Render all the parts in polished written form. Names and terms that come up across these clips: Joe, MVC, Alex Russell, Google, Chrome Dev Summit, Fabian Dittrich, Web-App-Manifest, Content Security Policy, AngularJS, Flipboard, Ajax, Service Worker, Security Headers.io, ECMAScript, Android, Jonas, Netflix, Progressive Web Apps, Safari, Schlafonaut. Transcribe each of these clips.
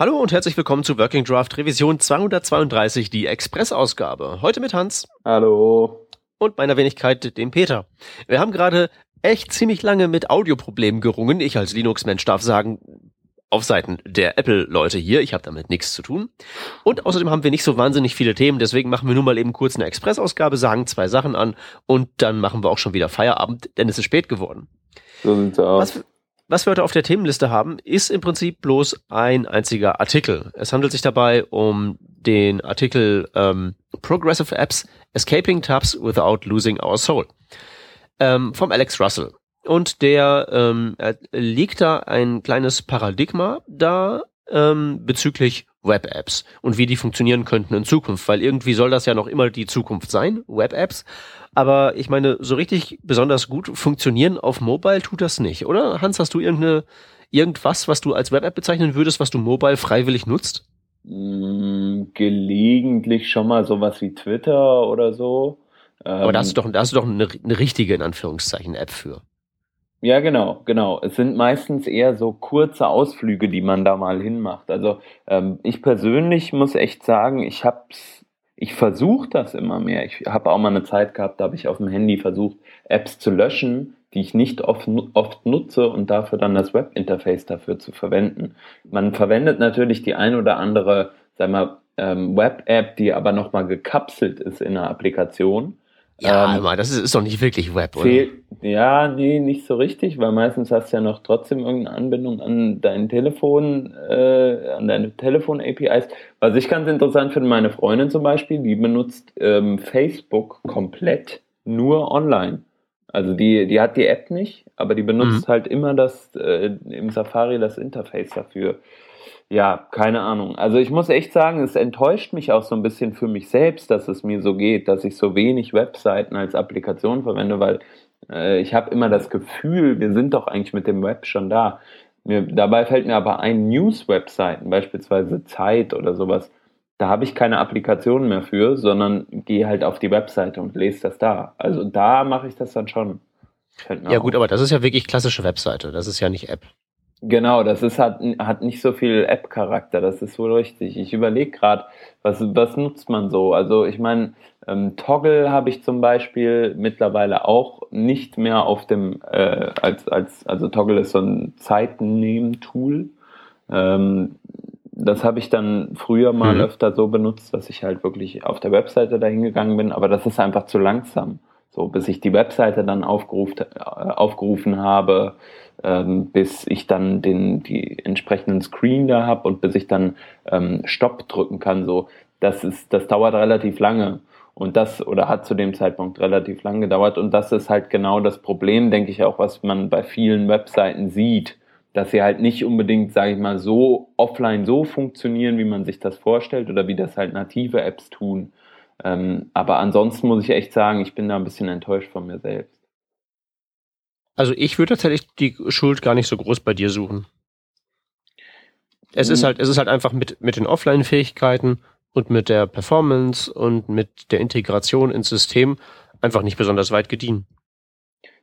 Hallo und herzlich willkommen zu Working Draft Revision 232, die Express-Ausgabe. Heute mit Hans. Hallo. Und meiner Wenigkeit, dem Peter. Wir haben gerade echt ziemlich lange mit Audioproblemen gerungen. Ich als Linux-Mensch darf sagen, auf Seiten der Apple-Leute hier, ich habe damit nichts zu tun. Und außerdem haben wir nicht so wahnsinnig viele Themen, deswegen machen wir nur mal eben kurz eine Express-Ausgabe, sagen zwei Sachen an und dann machen wir auch schon wieder Feierabend, denn es ist spät geworden. So sieht's aus. Was wir heute auf der Themenliste haben, ist im Prinzip bloß ein einziger Artikel. Es handelt sich dabei um den Artikel Progressive Apps, Escaping Tabs Without Losing Our Soul vom Alex Russell. Und der legt da ein kleines Paradigma dar bezüglich Web-Apps und wie die funktionieren könnten in Zukunft, weil irgendwie soll das ja noch immer die Zukunft sein, Web-Apps. Aber ich meine, so richtig besonders gut funktionieren auf Mobile tut das nicht, oder? Hans, hast du irgendwas, was du als Web-App bezeichnen würdest, was du mobile freiwillig nutzt? Gelegentlich schon mal sowas wie Twitter oder so. Aber da hast du doch eine richtige, in Anführungszeichen, App für. Ja, genau. Es sind meistens eher so kurze Ausflüge, die man da mal hinmacht. Also ich persönlich muss echt sagen, ich versuche das immer mehr. Ich habe auch mal eine Zeit gehabt, da habe ich auf dem Handy versucht, Apps zu löschen, die ich nicht oft nutze und dafür dann das Webinterface dafür zu verwenden. Man verwendet natürlich die ein oder andere, sagen wir, Web-App, die aber nochmal gekapselt ist in einer Applikation. Ja, aber das ist doch nicht wirklich Web, oder? Nee, nicht so richtig, weil meistens hast du ja noch trotzdem irgendeine Anbindung an dein Telefon, an deine Telefon-APIs. Was ich ganz interessant finde, meine Freundin zum Beispiel, die benutzt Facebook komplett nur online. Also die hat die App nicht, aber die benutzt halt immer das im Safari das Interface dafür. Ja, keine Ahnung. Also ich muss echt sagen, es enttäuscht mich auch so ein bisschen für mich selbst, dass es mir so geht, dass ich so wenig Webseiten als Applikation verwende, weil ich habe immer das Gefühl, wir sind doch eigentlich mit dem Web schon da. Dabei fällt mir aber ein, News-Webseiten, beispielsweise Zeit oder sowas, da habe ich keine Applikation mehr für, sondern gehe halt auf die Webseite und lese das da. Also da mache ich das dann schon. Ja gut, aber das ist ja wirklich klassische Webseite, das ist ja nicht App. Genau, das ist hat nicht so viel App-Charakter, das ist wohl richtig. Ich überlege gerade, was nutzt man so? Also ich meine, Toggle habe ich zum Beispiel mittlerweile auch nicht mehr auf dem, also Toggle ist so ein Zeitnehmen-Tool. Das habe ich dann früher mal öfter so benutzt, dass ich halt wirklich auf der Webseite dahin gegangen bin, aber das ist einfach zu langsam. So, bis ich die Webseite dann aufgerufen habe, bis ich dann die entsprechenden Screen da habe und bis ich dann Stopp drücken kann. So, das dauert relativ lange und hat zu dem Zeitpunkt relativ lang gedauert. Und das ist halt genau das Problem, denke ich auch, was man bei vielen Webseiten sieht, dass sie halt nicht unbedingt, sage ich mal, so offline so funktionieren, wie man sich das vorstellt oder wie das halt native Apps tun. Aber ansonsten muss ich echt sagen, ich bin da ein bisschen enttäuscht von mir selbst. Also ich würde tatsächlich die Schuld gar nicht so groß bei dir suchen. Es ist halt einfach mit den Offline-Fähigkeiten und mit der Performance und mit der Integration ins System einfach nicht besonders weit gediehen.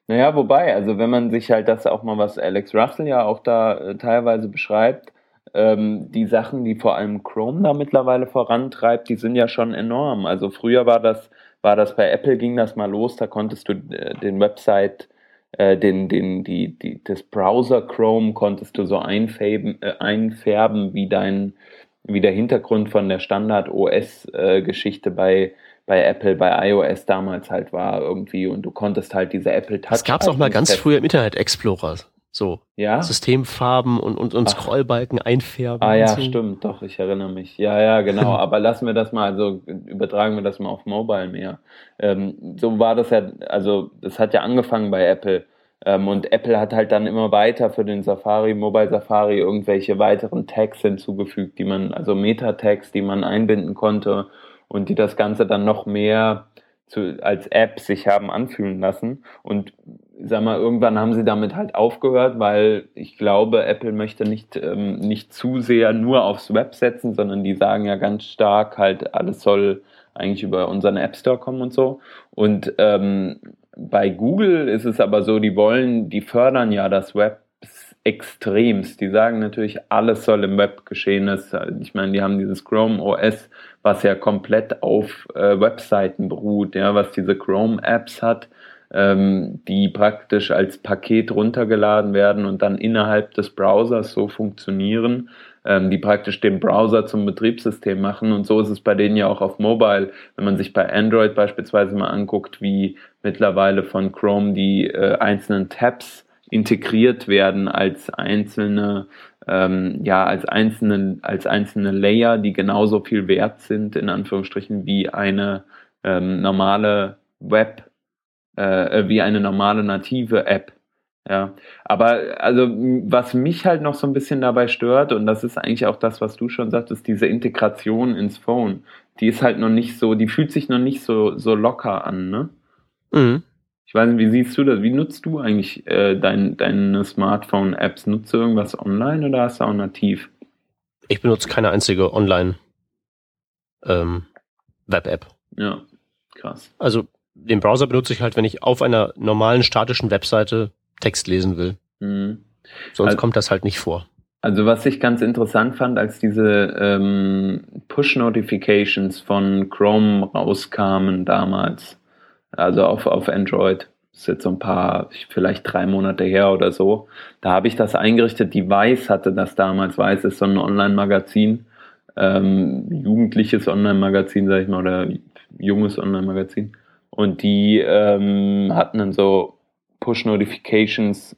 Naja, wobei, also wenn man sich halt das auch mal, was Alex Russell ja auch da teilweise beschreibt, die Sachen, die vor allem Chrome da mittlerweile vorantreibt, die sind ja schon enorm. Also früher war das bei Apple, ging das mal los, da konntest du den Website, das Browser Chrome konntest du so einfärben wie der Hintergrund von der Standard-OS-Geschichte bei Apple, bei iOS damals halt war irgendwie, und du konntest halt diese Apple Touch. Das gab es auch mal ganz früher im Internet Explorer. So, ja? Systemfarben und Scrollbalken einfärben. Ah ja, so. Stimmt, doch, ich erinnere mich. Ja, genau, aber lassen wir das mal, also übertragen wir das mal auf Mobile mehr. So war das ja, also das hat ja angefangen bei Apple. Und Apple hat halt dann immer weiter für den Mobile Safari, irgendwelche weiteren Tags hinzugefügt, also Meta-Tags, die man einbinden konnte und die das Ganze dann noch mehr als App sich haben anfühlen lassen. Und sag mal, irgendwann haben sie damit halt aufgehört, weil ich glaube, Apple möchte nicht zu sehr nur aufs Web setzen, sondern die sagen ja ganz stark halt, alles soll eigentlich über unseren App Store kommen und so. Und bei Google ist es aber so, die fördern ja das Web extremst. Die sagen natürlich, alles soll im Web geschehen. Ich meine, die haben dieses Chrome OS, was ja komplett auf Webseiten beruht, ja, was diese Chrome Apps hat, die praktisch als Paket runtergeladen werden und dann innerhalb des Browsers so funktionieren, die praktisch den Browser zum Betriebssystem machen. Und so ist es bei denen ja auch auf Mobile. Wenn man sich bei Android beispielsweise mal anguckt, wie mittlerweile von Chrome die einzelnen Tabs integriert werden als einzelne Layer, die genauso viel wert sind, in Anführungsstrichen, wie eine normale native App. Ja, aber also was mich halt noch so ein bisschen dabei stört, und das ist eigentlich auch das, was du schon sagtest, diese Integration ins Phone, die ist halt noch nicht so, die fühlt sich noch nicht so locker an, ne? Mhm. Ich weiß nicht, wie siehst du das? Wie nutzt du eigentlich deine Smartphone-Apps? Nutzt du irgendwas online oder hast du auch nativ? Ich benutze keine einzige Online-Web-App. Ja, krass. Also den Browser benutze ich halt, wenn ich auf einer normalen statischen Webseite Text lesen will. Mhm. Sonst kommt das halt nicht vor. Also was ich ganz interessant fand, als diese Push-Notifications von Chrome rauskamen damals, also auf Android, das ist jetzt so ein paar, vielleicht 3 Monate her oder so, da habe ich das eingerichtet, die Weiß hatte das damals, Weiß ist so ein Online-Magazin, jugendliches Online-Magazin, sag ich mal, oder junges Online-Magazin, und die hatten dann so Push-Notifications,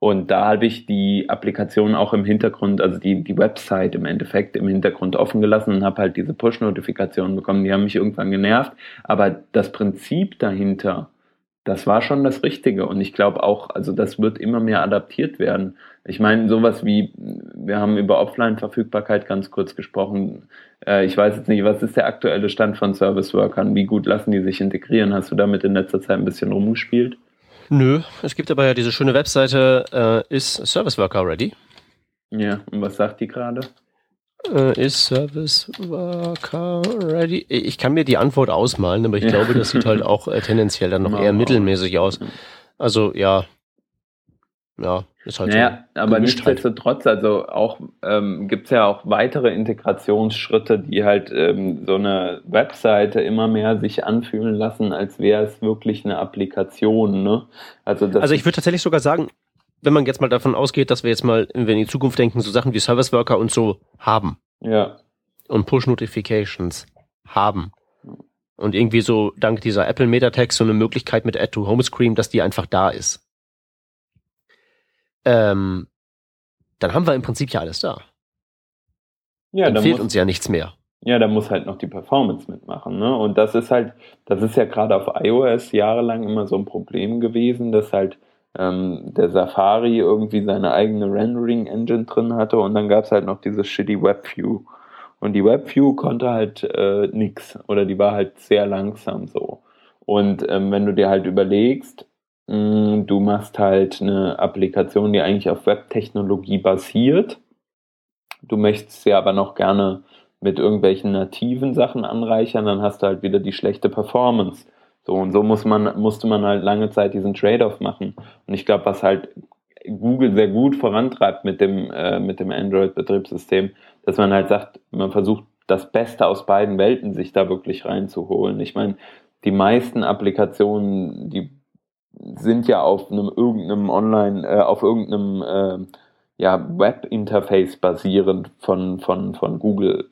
und da habe ich die Applikation auch im Hintergrund, also die Website im Endeffekt im Hintergrund offen gelassen und habe halt diese Push-Notifikationen bekommen. Die haben mich irgendwann genervt. Aber das Prinzip dahinter, das war schon das Richtige. Und ich glaube auch, also das wird immer mehr adaptiert werden. Ich meine, sowas wie, wir haben über Offline-Verfügbarkeit ganz kurz gesprochen. Ich weiß jetzt nicht, was ist der aktuelle Stand von Service-Workern? Wie gut lassen die sich integrieren? Hast du damit in letzter Zeit ein bisschen rumgespielt? Nö, es gibt aber ja diese schöne Webseite, ist Service Worker ready? Ja, und was sagt die gerade? Ist Service Worker ready? Ich kann mir die Antwort ausmalen, aber ich glaube, das sieht halt auch tendenziell dann noch eher mittelmäßig aus. Also ja, ist halt naja, so. Aber nichtsdestotrotz, also auch gibt es ja auch weitere Integrationsschritte, die halt so eine Webseite immer mehr sich anfühlen lassen, als wäre es wirklich eine Applikation, ne? Also ich würde tatsächlich sogar sagen, wenn man jetzt mal davon ausgeht, dass wir jetzt mal, wenn wir in die Zukunft denken, so Sachen wie Service Worker und so haben. Ja. Und Push-Notifications haben. Und irgendwie so dank dieser Apple-Meta-Tags so eine Möglichkeit mit Add-to-Home-Screen, dass die einfach da ist. Dann haben wir im Prinzip ja alles da. Ja, dann fehlt uns ja nichts mehr. Ja, da muss halt noch die Performance mitmachen, ne? Und das ist ja gerade auf iOS jahrelang immer so ein Problem gewesen, dass halt der Safari irgendwie seine eigene Rendering-Engine drin hatte und dann gab es halt noch diese shitty WebView. Und die WebView konnte halt nix oder die war halt sehr langsam so. Und wenn du dir halt überlegst, du machst halt eine Applikation, die eigentlich auf Web-Technologie basiert. Du möchtest sie aber noch gerne mit irgendwelchen nativen Sachen anreichern, dann hast du halt wieder die schlechte Performance. So und so musste man halt lange Zeit diesen Trade-off machen. Und ich glaube, was halt Google sehr gut vorantreibt mit dem Android-Betriebssystem, dass man halt sagt, man versucht, das Beste aus beiden Welten sich da wirklich reinzuholen. Ich meine, die meisten Applikationen, die sind ja auf irgendeinem Web-Interface basierend von Google,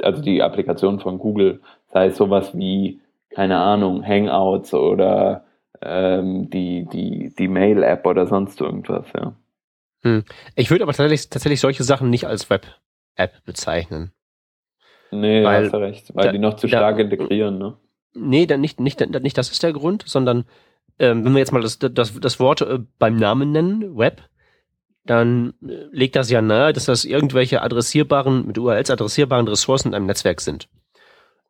also die Applikation von Google, sei es sowas wie, keine Ahnung, Hangouts oder die Mail-App oder sonst irgendwas, ja. Ich würde aber tatsächlich solche Sachen nicht als Web-App bezeichnen. Nee, hast du recht, weil die noch zu stark integrieren, ne? Nee, dann nicht das ist der Grund, sondern wenn wir jetzt mal das Wort beim Namen nennen, Web, dann legt das ja nahe, dass das irgendwelche adressierbaren, mit URLs adressierbaren Ressourcen in einem Netzwerk sind.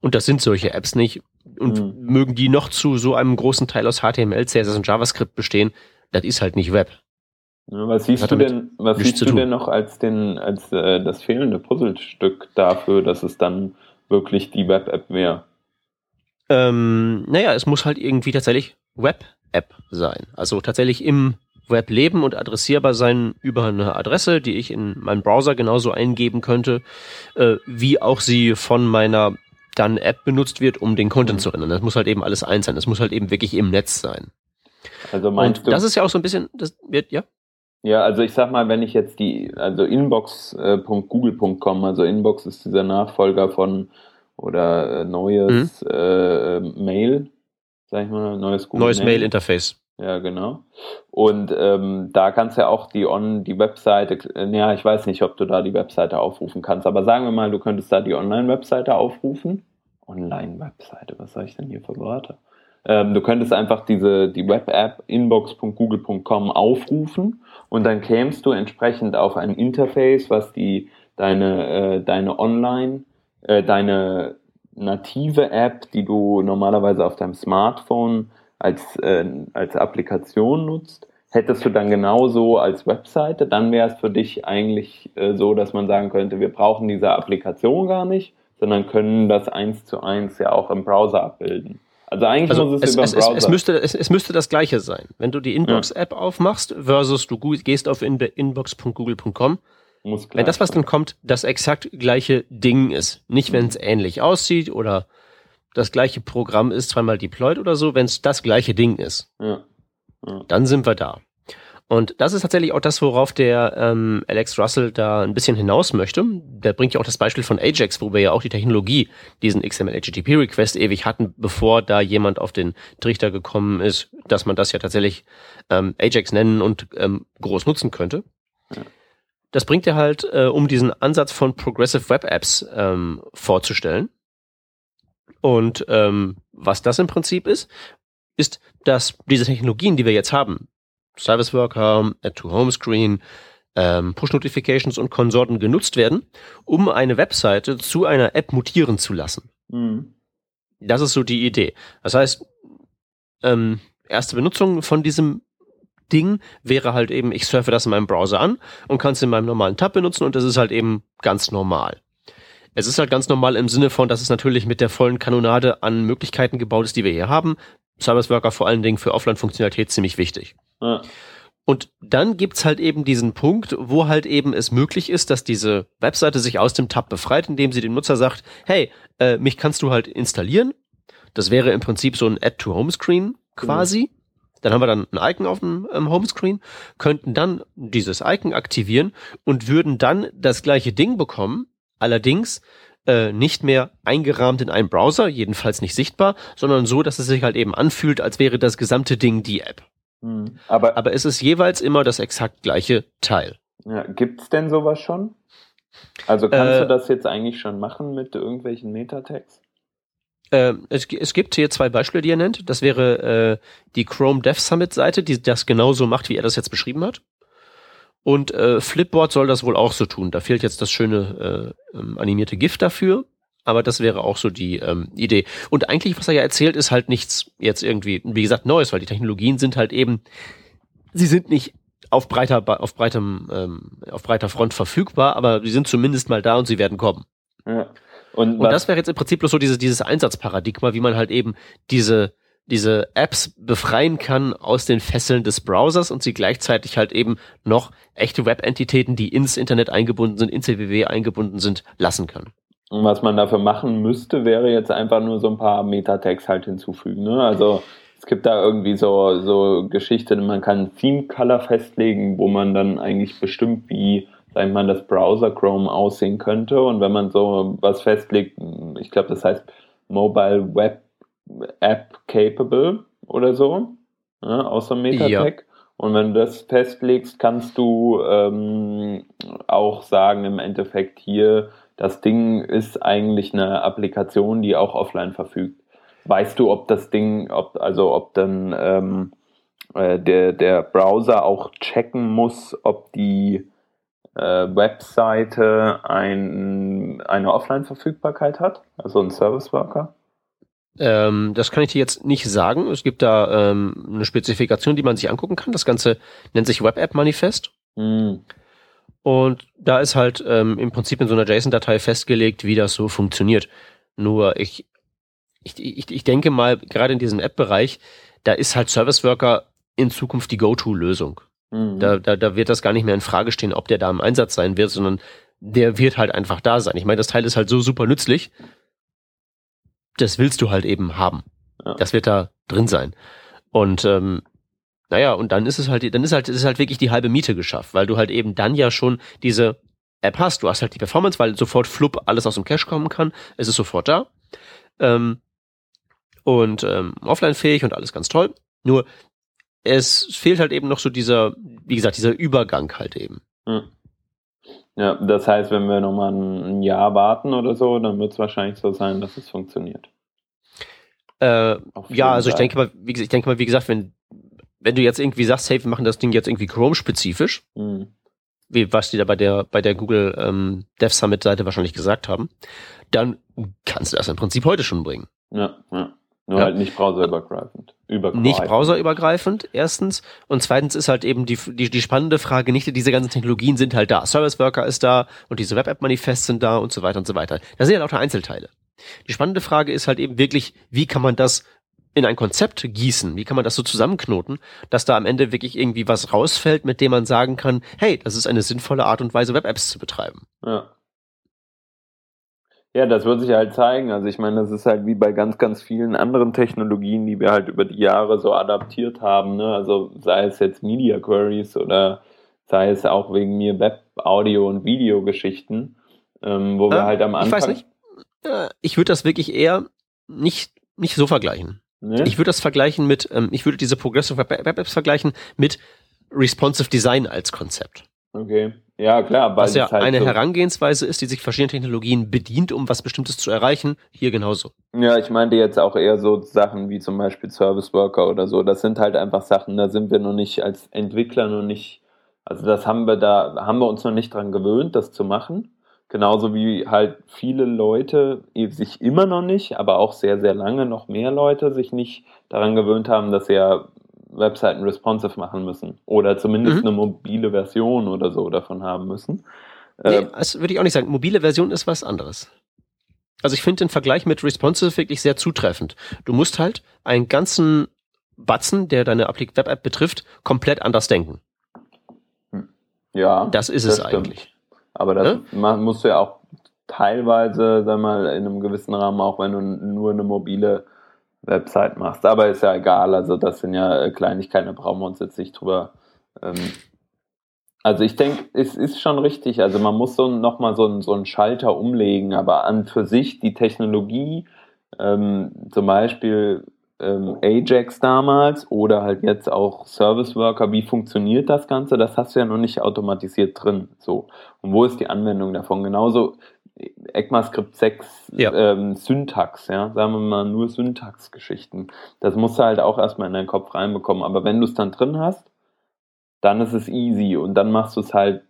Und das sind solche Apps nicht. Und mögen die noch zu so einem großen Teil aus HTML, CSS und JavaScript bestehen, das ist halt nicht Web. Ja, was siehst du denn noch als das fehlende Puzzlestück dafür, dass es dann wirklich die Web-App wäre? Es muss halt irgendwie tatsächlich Web-App sein. Also tatsächlich im Web leben und adressierbar sein über eine Adresse, die ich in meinem Browser genauso eingeben könnte, wie auch sie von meiner dann App benutzt wird, um den Content zu rendern. Das muss halt eben alles eins sein. Das muss halt eben wirklich im Netz sein. Also meinst und du, das ist ja auch so ein bisschen, das wird, ja? Ja, also ich sag mal, wenn ich jetzt inbox.google.com, also Inbox ist dieser Nachfolger von oder neues Mail, sag ich mal, neues Google. Neues Mail-Interface. Ja, genau. Und da kannst du ja auch die Webseite, ja, ich weiß nicht, ob du da die Webseite aufrufen kannst, aber sagen wir mal, du könntest da die Online-Webseite aufrufen. Online-Webseite, was sage ich denn hier für Worte? Du könntest einfach die Web-App inbox.google.com aufrufen und dann kämst du entsprechend auf ein Interface, was deine native App, die du normalerweise auf deinem Smartphone als Applikation nutzt, hättest du dann genauso als Webseite, dann wäre es für dich eigentlich so, dass man sagen könnte, wir brauchen diese Applikation gar nicht, sondern können das 1:1 ja auch im Browser abbilden. Also eigentlich muss es über den Browser. Es müsste das Gleiche sein. Wenn du die Inbox-App aufmachst versus du gehst auf inbox.google.com, wenn das, was dann kommt, das exakt gleiche Ding ist. Nicht, wenn es ähnlich aussieht oder das gleiche Programm ist, zweimal deployed oder so, wenn es das gleiche Ding ist. Ja. Ja. Dann sind wir da. Und das ist tatsächlich auch das, worauf der Alex Russell da ein bisschen hinaus möchte. Der bringt ja auch das Beispiel von Ajax, wo wir ja auch die Technologie, diesen XML-HTTP-Request ewig hatten, bevor da jemand auf den Trichter gekommen ist, dass man das ja tatsächlich Ajax nennen und groß nutzen könnte. Ja. Das bringt er halt, um diesen Ansatz von Progressive Web Apps vorzustellen. Und was das im Prinzip ist, dass diese Technologien, die wir jetzt haben, Service Worker, Add-to-Home-Screen, Push-Notifications und Konsorten genutzt werden, um eine Webseite zu einer App mutieren zu lassen. Mhm. Das ist so die Idee. Das heißt, erste Benutzung von diesem Ding wäre halt eben, ich surfe das in meinem Browser an und kann es in meinem normalen Tab benutzen und das ist halt eben ganz normal. Es ist halt ganz normal im Sinne von, dass es natürlich mit der vollen Kanonade an Möglichkeiten gebaut ist, die wir hier haben. Service Worker vor allen Dingen für Offline-Funktionalität ziemlich wichtig. Ja. Und dann gibt's halt eben diesen Punkt, wo halt eben es möglich ist, dass diese Webseite sich aus dem Tab befreit, indem sie dem Nutzer sagt, hey, mich kannst du halt installieren. Das wäre im Prinzip so ein Add-to-Home-Screen quasi. Mhm. Dann haben wir dann ein Icon auf dem Homescreen, könnten dann dieses Icon aktivieren und würden dann das gleiche Ding bekommen, allerdings nicht mehr eingerahmt in einen Browser, jedenfalls nicht sichtbar, sondern so, dass es sich halt eben anfühlt, als wäre das gesamte Ding die App. Mhm. Aber es ist jeweils immer das exakt gleiche Teil. Ja, gibt's denn sowas schon? Also kannst du das jetzt eigentlich schon machen mit irgendwelchen Metatext? Es gibt hier zwei Beispiele, die er nennt. Das wäre die Chrome Dev Summit Seite, die das genauso macht, wie er das jetzt beschrieben hat. Und Flipboard soll das wohl auch so tun. Da fehlt jetzt das schöne animierte GIF dafür. Aber das wäre auch so die Idee. Und eigentlich, was er ja erzählt, ist halt nichts jetzt irgendwie, wie gesagt, Neues, weil die Technologien sind halt eben, sie sind nicht auf breiter Front verfügbar, aber sie sind zumindest mal da und sie werden kommen. Ja. Und das wäre jetzt im Prinzip bloß so dieses Einsatzparadigma, wie man halt eben diese Apps befreien kann aus den Fesseln des Browsers und sie gleichzeitig halt eben noch echte Web-Entitäten, die ins Internet eingebunden sind, ins CWW eingebunden sind, lassen kann. Und was man dafür machen müsste, wäre jetzt einfach nur so ein paar Metatext halt hinzufügen, ne? Also es gibt da irgendwie so Geschichten, man kann Theme-Color festlegen, wo man dann eigentlich bestimmt, wie sag ich mal, das Browser Chrome aussehen könnte. Und wenn man so was festlegt, ich glaube, das heißt Mobile Web App Capable oder so, ne, außer Metatag. Ja. Und wenn du das festlegst, kannst du auch sagen, im Endeffekt hier, das Ding ist eigentlich eine Applikation, die auch offline verfügt. Weißt du, ob das Ding, ob dann der Browser auch checken muss, ob die Webseite eine Offline-Verfügbarkeit hat, also ein Service Worker? Das kann ich dir jetzt nicht sagen. Es gibt da eine Spezifikation, die man sich angucken kann. Das Ganze nennt sich Web-App-Manifest. Mhm. Und da ist halt im Prinzip in so einer JSON-Datei festgelegt, wie das so funktioniert. Nur ich denke mal, gerade in diesem App-Bereich, da ist halt Service Worker in Zukunft die Go-To-Lösung. Mhm. Da wird das gar nicht mehr in Frage stehen, ob der da im Einsatz sein wird, sondern der wird halt einfach da sein. Ich meine, das Teil ist halt so super nützlich, das willst du halt eben haben. Ja. Das wird da drin sein. Und und dann ist es halt, dann ist halt wirklich die halbe Miete geschafft, weil du halt eben dann ja schon diese App hast. Du hast halt die Performance, weil sofort flupp alles aus dem Cache kommen kann. Es ist sofort da. Offline-fähig und alles ganz toll. Nur, es fehlt halt eben noch so dieser Übergang halt eben. Hm. Ja, das heißt, wenn wir nochmal ein Jahr warten oder so, dann wird es wahrscheinlich so sein, dass es funktioniert. Ich denke mal, wie gesagt, wenn du jetzt irgendwie sagst, hey, wir machen das Ding jetzt irgendwie Chrome-spezifisch, was die da bei der Google Dev Summit-Seite wahrscheinlich gesagt haben, dann kannst du das im Prinzip heute schon bringen. Ja. Nur halt nicht browserübergreifend. Nicht browserübergreifend, erstens. Und zweitens ist halt eben die spannende Frage nicht, diese ganzen Technologien sind halt da. Service Worker ist da und diese Web-App-Manifests sind da und so weiter und so weiter. Das sind ja halt lauter Einzelteile. Die spannende Frage ist halt eben wirklich, wie kann man das in ein Konzept gießen? Wie kann man das so zusammenknoten, dass da am Ende wirklich irgendwie was rausfällt, mit dem man sagen kann, hey, das ist eine sinnvolle Art und Weise, Web-Apps zu betreiben. Ja, das wird sich halt zeigen. Also ich meine, das ist halt wie bei ganz, ganz vielen anderen Technologien, die wir halt über die Jahre so adaptiert haben, ne? Also sei es jetzt Media Queries oder sei es auch wegen mir Web, Audio und Videogeschichten, wo wir halt am Anfang... Ich weiß nicht. Ich würde das wirklich eher nicht so vergleichen. Nee? Ich würde das vergleichen mit, ich würde diese Progressive Web Apps vergleichen mit Responsive Design als Konzept. Okay, ja klar. Was ja eine Herangehensweise ist, die sich verschiedenen Technologien bedient, um was Bestimmtes zu erreichen, hier genauso. Ja, ich meinte jetzt auch eher so Sachen wie zum Beispiel Service Worker oder so, das sind halt einfach Sachen, da sind wir noch nicht als Entwickler also das haben wir uns noch nicht dran gewöhnt, das zu machen. Genauso wie halt viele Leute sich immer noch nicht, aber auch sehr, sehr lange noch mehr Leute sich nicht daran gewöhnt haben, dass sie ja Webseiten responsive machen müssen oder zumindest eine mobile Version oder so davon haben müssen. Nee, das würde ich auch nicht sagen. Mobile Version ist was anderes. Also ich finde den Vergleich mit responsive wirklich sehr zutreffend. Du musst halt einen ganzen Batzen, der deine Web-App betrifft, komplett anders denken. Ja, das ist es eigentlich. Aber das musst du ja auch teilweise, sag mal, in einem gewissen Rahmen, auch wenn du nur eine mobile Website machst. Aber ist ja egal, also das sind ja Kleinigkeiten, da brauchen wir uns jetzt nicht drüber. Also ich denke, es ist schon richtig, also man muss nochmal so einen Schalter umlegen, aber an für sich die Technologie, zum Beispiel Ajax damals oder halt jetzt auch Service Worker, wie funktioniert das Ganze? Das hast du ja noch nicht automatisiert drin. So. Und wo ist die Anwendung davon? Genauso ECMAScript 6 Syntax, sagen wir mal nur Syntax-Geschichten. Das musst du halt auch erstmal in deinen Kopf reinbekommen. Aber wenn du es dann drin hast, dann ist es easy und dann machst du es halt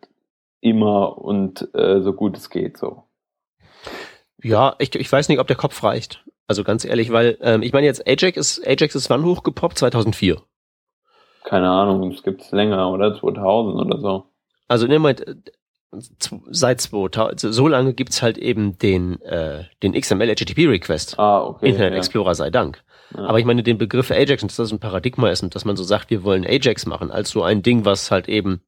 immer und so gut es geht. So. Ja, ich weiß nicht, ob der Kopf reicht. Also ganz ehrlich, weil ich meine jetzt, Ajax ist wann hochgepoppt? 2004? Keine Ahnung, es gibt es länger, oder? 2000 oder so. Also nehmen wir seit 2000, so lange gibt es halt eben den XML-HTTP-Request. Okay. Internet Explorer sei Dank. Ja. Aber ich meine, den Begriff Ajax, und dass das ein Paradigma ist, und dass man so sagt, wir wollen Ajax machen, als so ein Ding, was halt eben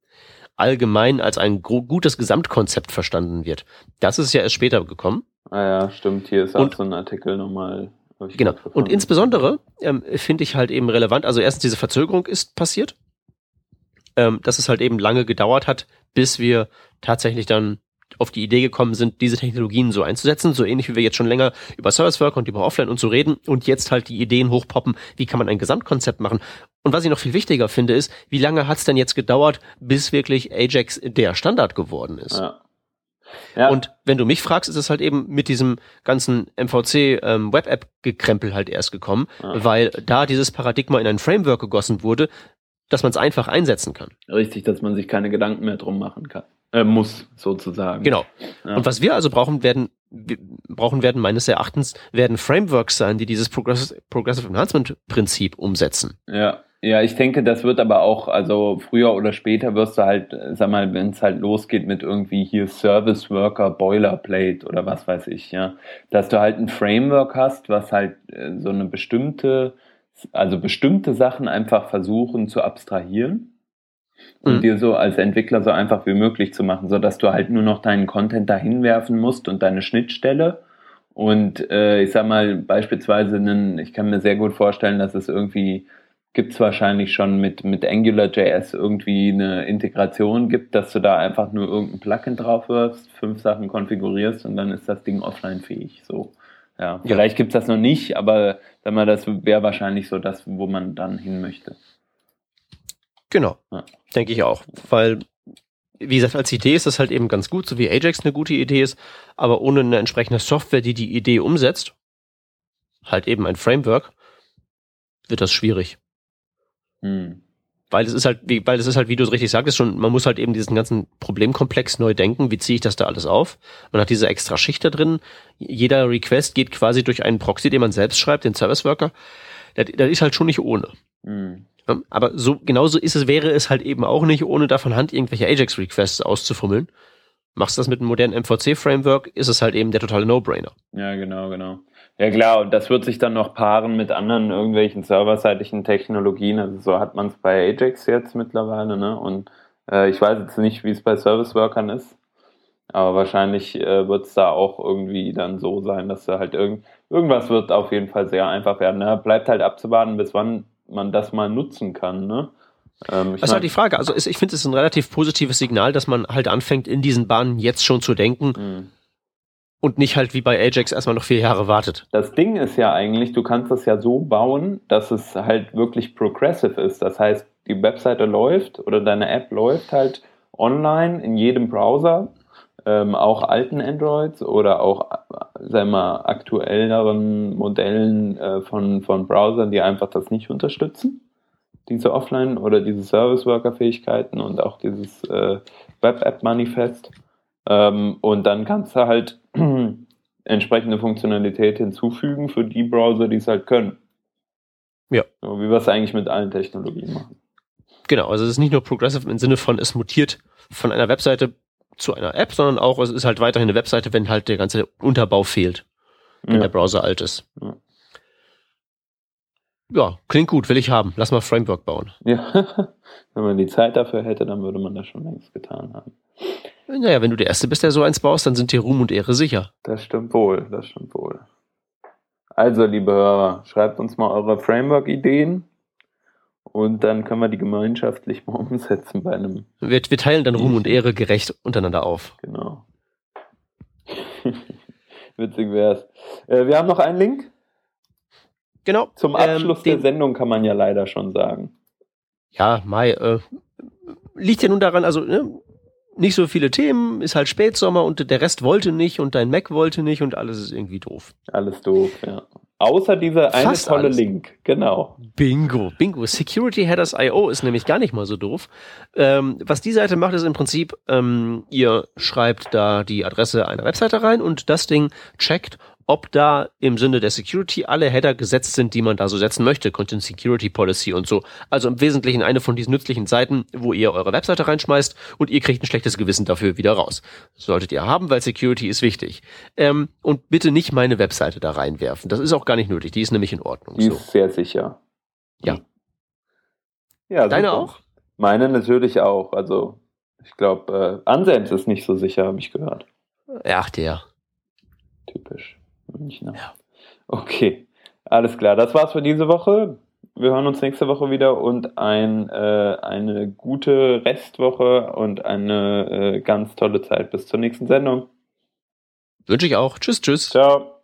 allgemein als ein gutes Gesamtkonzept verstanden wird. Das ist ja erst später gekommen. Ah ja, stimmt, hier ist auch so ein Artikel nochmal. Genau, und insbesondere finde ich halt eben relevant, also erstens diese Verzögerung ist passiert, dass es halt eben lange gedauert hat, bis wir tatsächlich dann auf die Idee gekommen sind, diese Technologien so einzusetzen, so ähnlich wie wir jetzt schon länger über Service Worker und über Offline und so reden und jetzt halt die Ideen hochpoppen, wie kann man ein Gesamtkonzept machen. Und was ich noch viel wichtiger finde, ist, wie lange hat es denn jetzt gedauert, bis wirklich Ajax der Standard geworden ist? Ja. Und wenn du mich fragst, ist es halt eben mit diesem ganzen MVC Web-App-Gekrempel halt erst gekommen, weil da dieses Paradigma in ein Framework gegossen wurde, dass man es einfach einsetzen kann. Richtig, dass man sich keine Gedanken mehr drum machen kann. Muss, sozusagen. Genau. Ja. Und was wir also brauchen werden, meines Erachtens, werden Frameworks sein, die dieses Progressive Enhancement-Prinzip umsetzen. Ja, ich denke, das wird aber auch, also früher oder später wirst du halt, sag mal, wenn es halt losgeht mit irgendwie hier Service Worker, Boilerplate oder was weiß ich, dass du halt ein Framework hast, was halt so eine bestimmte Sachen einfach versuchen zu abstrahieren und dir so als Entwickler so einfach wie möglich zu machen, sodass du halt nur noch deinen Content dahin werfen musst und deine Schnittstelle. Und ich sag mal, beispielsweise, ich kann mir sehr gut vorstellen, dass es irgendwie, gibt es wahrscheinlich schon mit AngularJS irgendwie eine Integration gibt, dass du da einfach nur irgendein Plugin drauf wirfst, 5 Sachen konfigurierst und dann ist das Ding offline-fähig. So. Ja, vielleicht gibt es das noch nicht, aber sag mal, das wäre wahrscheinlich so das, wo man dann hin möchte. Genau, denke ich auch, weil, wie gesagt, als Idee ist das halt eben ganz gut, so wie Ajax eine gute Idee ist, aber ohne eine entsprechende Software, die die Idee umsetzt, halt eben ein Framework, wird das schwierig. Weil es ist halt, wie du es richtig sagtest, schon, man muss halt eben diesen ganzen Problemkomplex neu denken, wie ziehe ich das da alles auf? Man hat diese extra Schicht da drin, jeder Request geht quasi durch einen Proxy, den man selbst schreibt, den Service Worker, das ist halt schon nicht ohne. Aber so genauso wäre es halt eben auch nicht, ohne da von Hand irgendwelche Ajax-Requests auszufummeln. Machst du das mit einem modernen MVC-Framework, ist es halt eben der totale No-Brainer. Ja, genau. Ja klar, und das wird sich dann noch paaren mit anderen irgendwelchen serverseitigen Technologien. Also so hat man es bei Ajax jetzt mittlerweile, ne? Und ich weiß jetzt nicht, wie es bei Service-Workern ist, aber wahrscheinlich wird es da auch irgendwie dann so sein, dass da halt irgendwas wird auf jeden Fall sehr einfach werden. Ne? Bleibt halt abzuwarten, bis wann man das mal nutzen kann, ne? Das ist halt die Frage. Also ich finde, es ist ein relativ positives Signal, dass man halt anfängt, in diesen Bahnen jetzt schon zu denken und nicht halt wie bei Ajax erstmal noch 4 Jahre wartet. Das Ding ist ja eigentlich, du kannst das ja so bauen, dass es halt wirklich progressive ist. Das heißt, die Webseite läuft oder deine App läuft halt online in jedem Browser, auch alten Androids oder auch, sagen wir mal, aktuelleren Modellen von Browsern, die einfach das nicht unterstützen, diese Offline- oder diese Service-Worker-Fähigkeiten und auch dieses Web-App-Manifest. Und dann kannst du halt entsprechende Funktionalität hinzufügen für die Browser, die es halt können. Ja. So, wie wir es eigentlich mit allen Technologien machen. Genau, also es ist nicht nur progressive im Sinne von, es mutiert von einer Webseite zu einer App, sondern auch, es ist halt weiterhin eine Webseite, wenn halt der ganze Unterbau fehlt, wenn der Browser alt ist. Ja, klingt gut, will ich haben. Lass mal Framework bauen. Ja, wenn man die Zeit dafür hätte, dann würde man das schon längst getan haben. Naja, wenn du der Erste bist, der so eins baust, dann sind dir Ruhm und Ehre sicher. Das stimmt wohl. Also, liebe Hörer, schreibt uns mal eure Framework-Ideen. Und dann können wir die gemeinschaftlich mal umsetzen bei einem... Wir teilen dann Ruhm und Ehre gerecht untereinander auf. Genau. Witzig wär's. Wir haben noch einen Link. Genau. Zum Abschluss der Sendung kann man ja leider schon sagen. Ja, Mai. Liegt ja nun daran, also nicht so viele Themen, ist halt Spätsommer und der Rest wollte nicht und dein Mac wollte nicht und alles ist irgendwie doof. Alles doof, ja. Außer dieser eine tolle Link, genau. Bingo. Security Headers.io ist nämlich gar nicht mal so doof. Was die Seite macht, ist im Prinzip, ihr schreibt da die Adresse einer Webseite rein und das Ding checkt, ob da im Sinne der Security alle Header gesetzt sind, die man da so setzen möchte. Content Security Policy und so. Also im Wesentlichen eine von diesen nützlichen Seiten, wo ihr eure Webseite reinschmeißt und ihr kriegt ein schlechtes Gewissen dafür wieder raus. Solltet ihr haben, weil Security ist wichtig. Und bitte nicht meine Webseite da reinwerfen. Das ist auch gar nicht nötig. Die ist nämlich in Ordnung. Die ist sehr sicher. Ja. Deine super. Auch? Meine natürlich auch. Also ich glaube, Ansend ist nicht so sicher, habe ich gehört. Ach, der. Typisch. Ja. Okay, alles klar. Das war's für diese Woche. Wir hören uns nächste Woche wieder und eine gute Restwoche und eine ganz tolle Zeit bis zur nächsten Sendung. Wünsche ich auch. Tschüss. Ciao.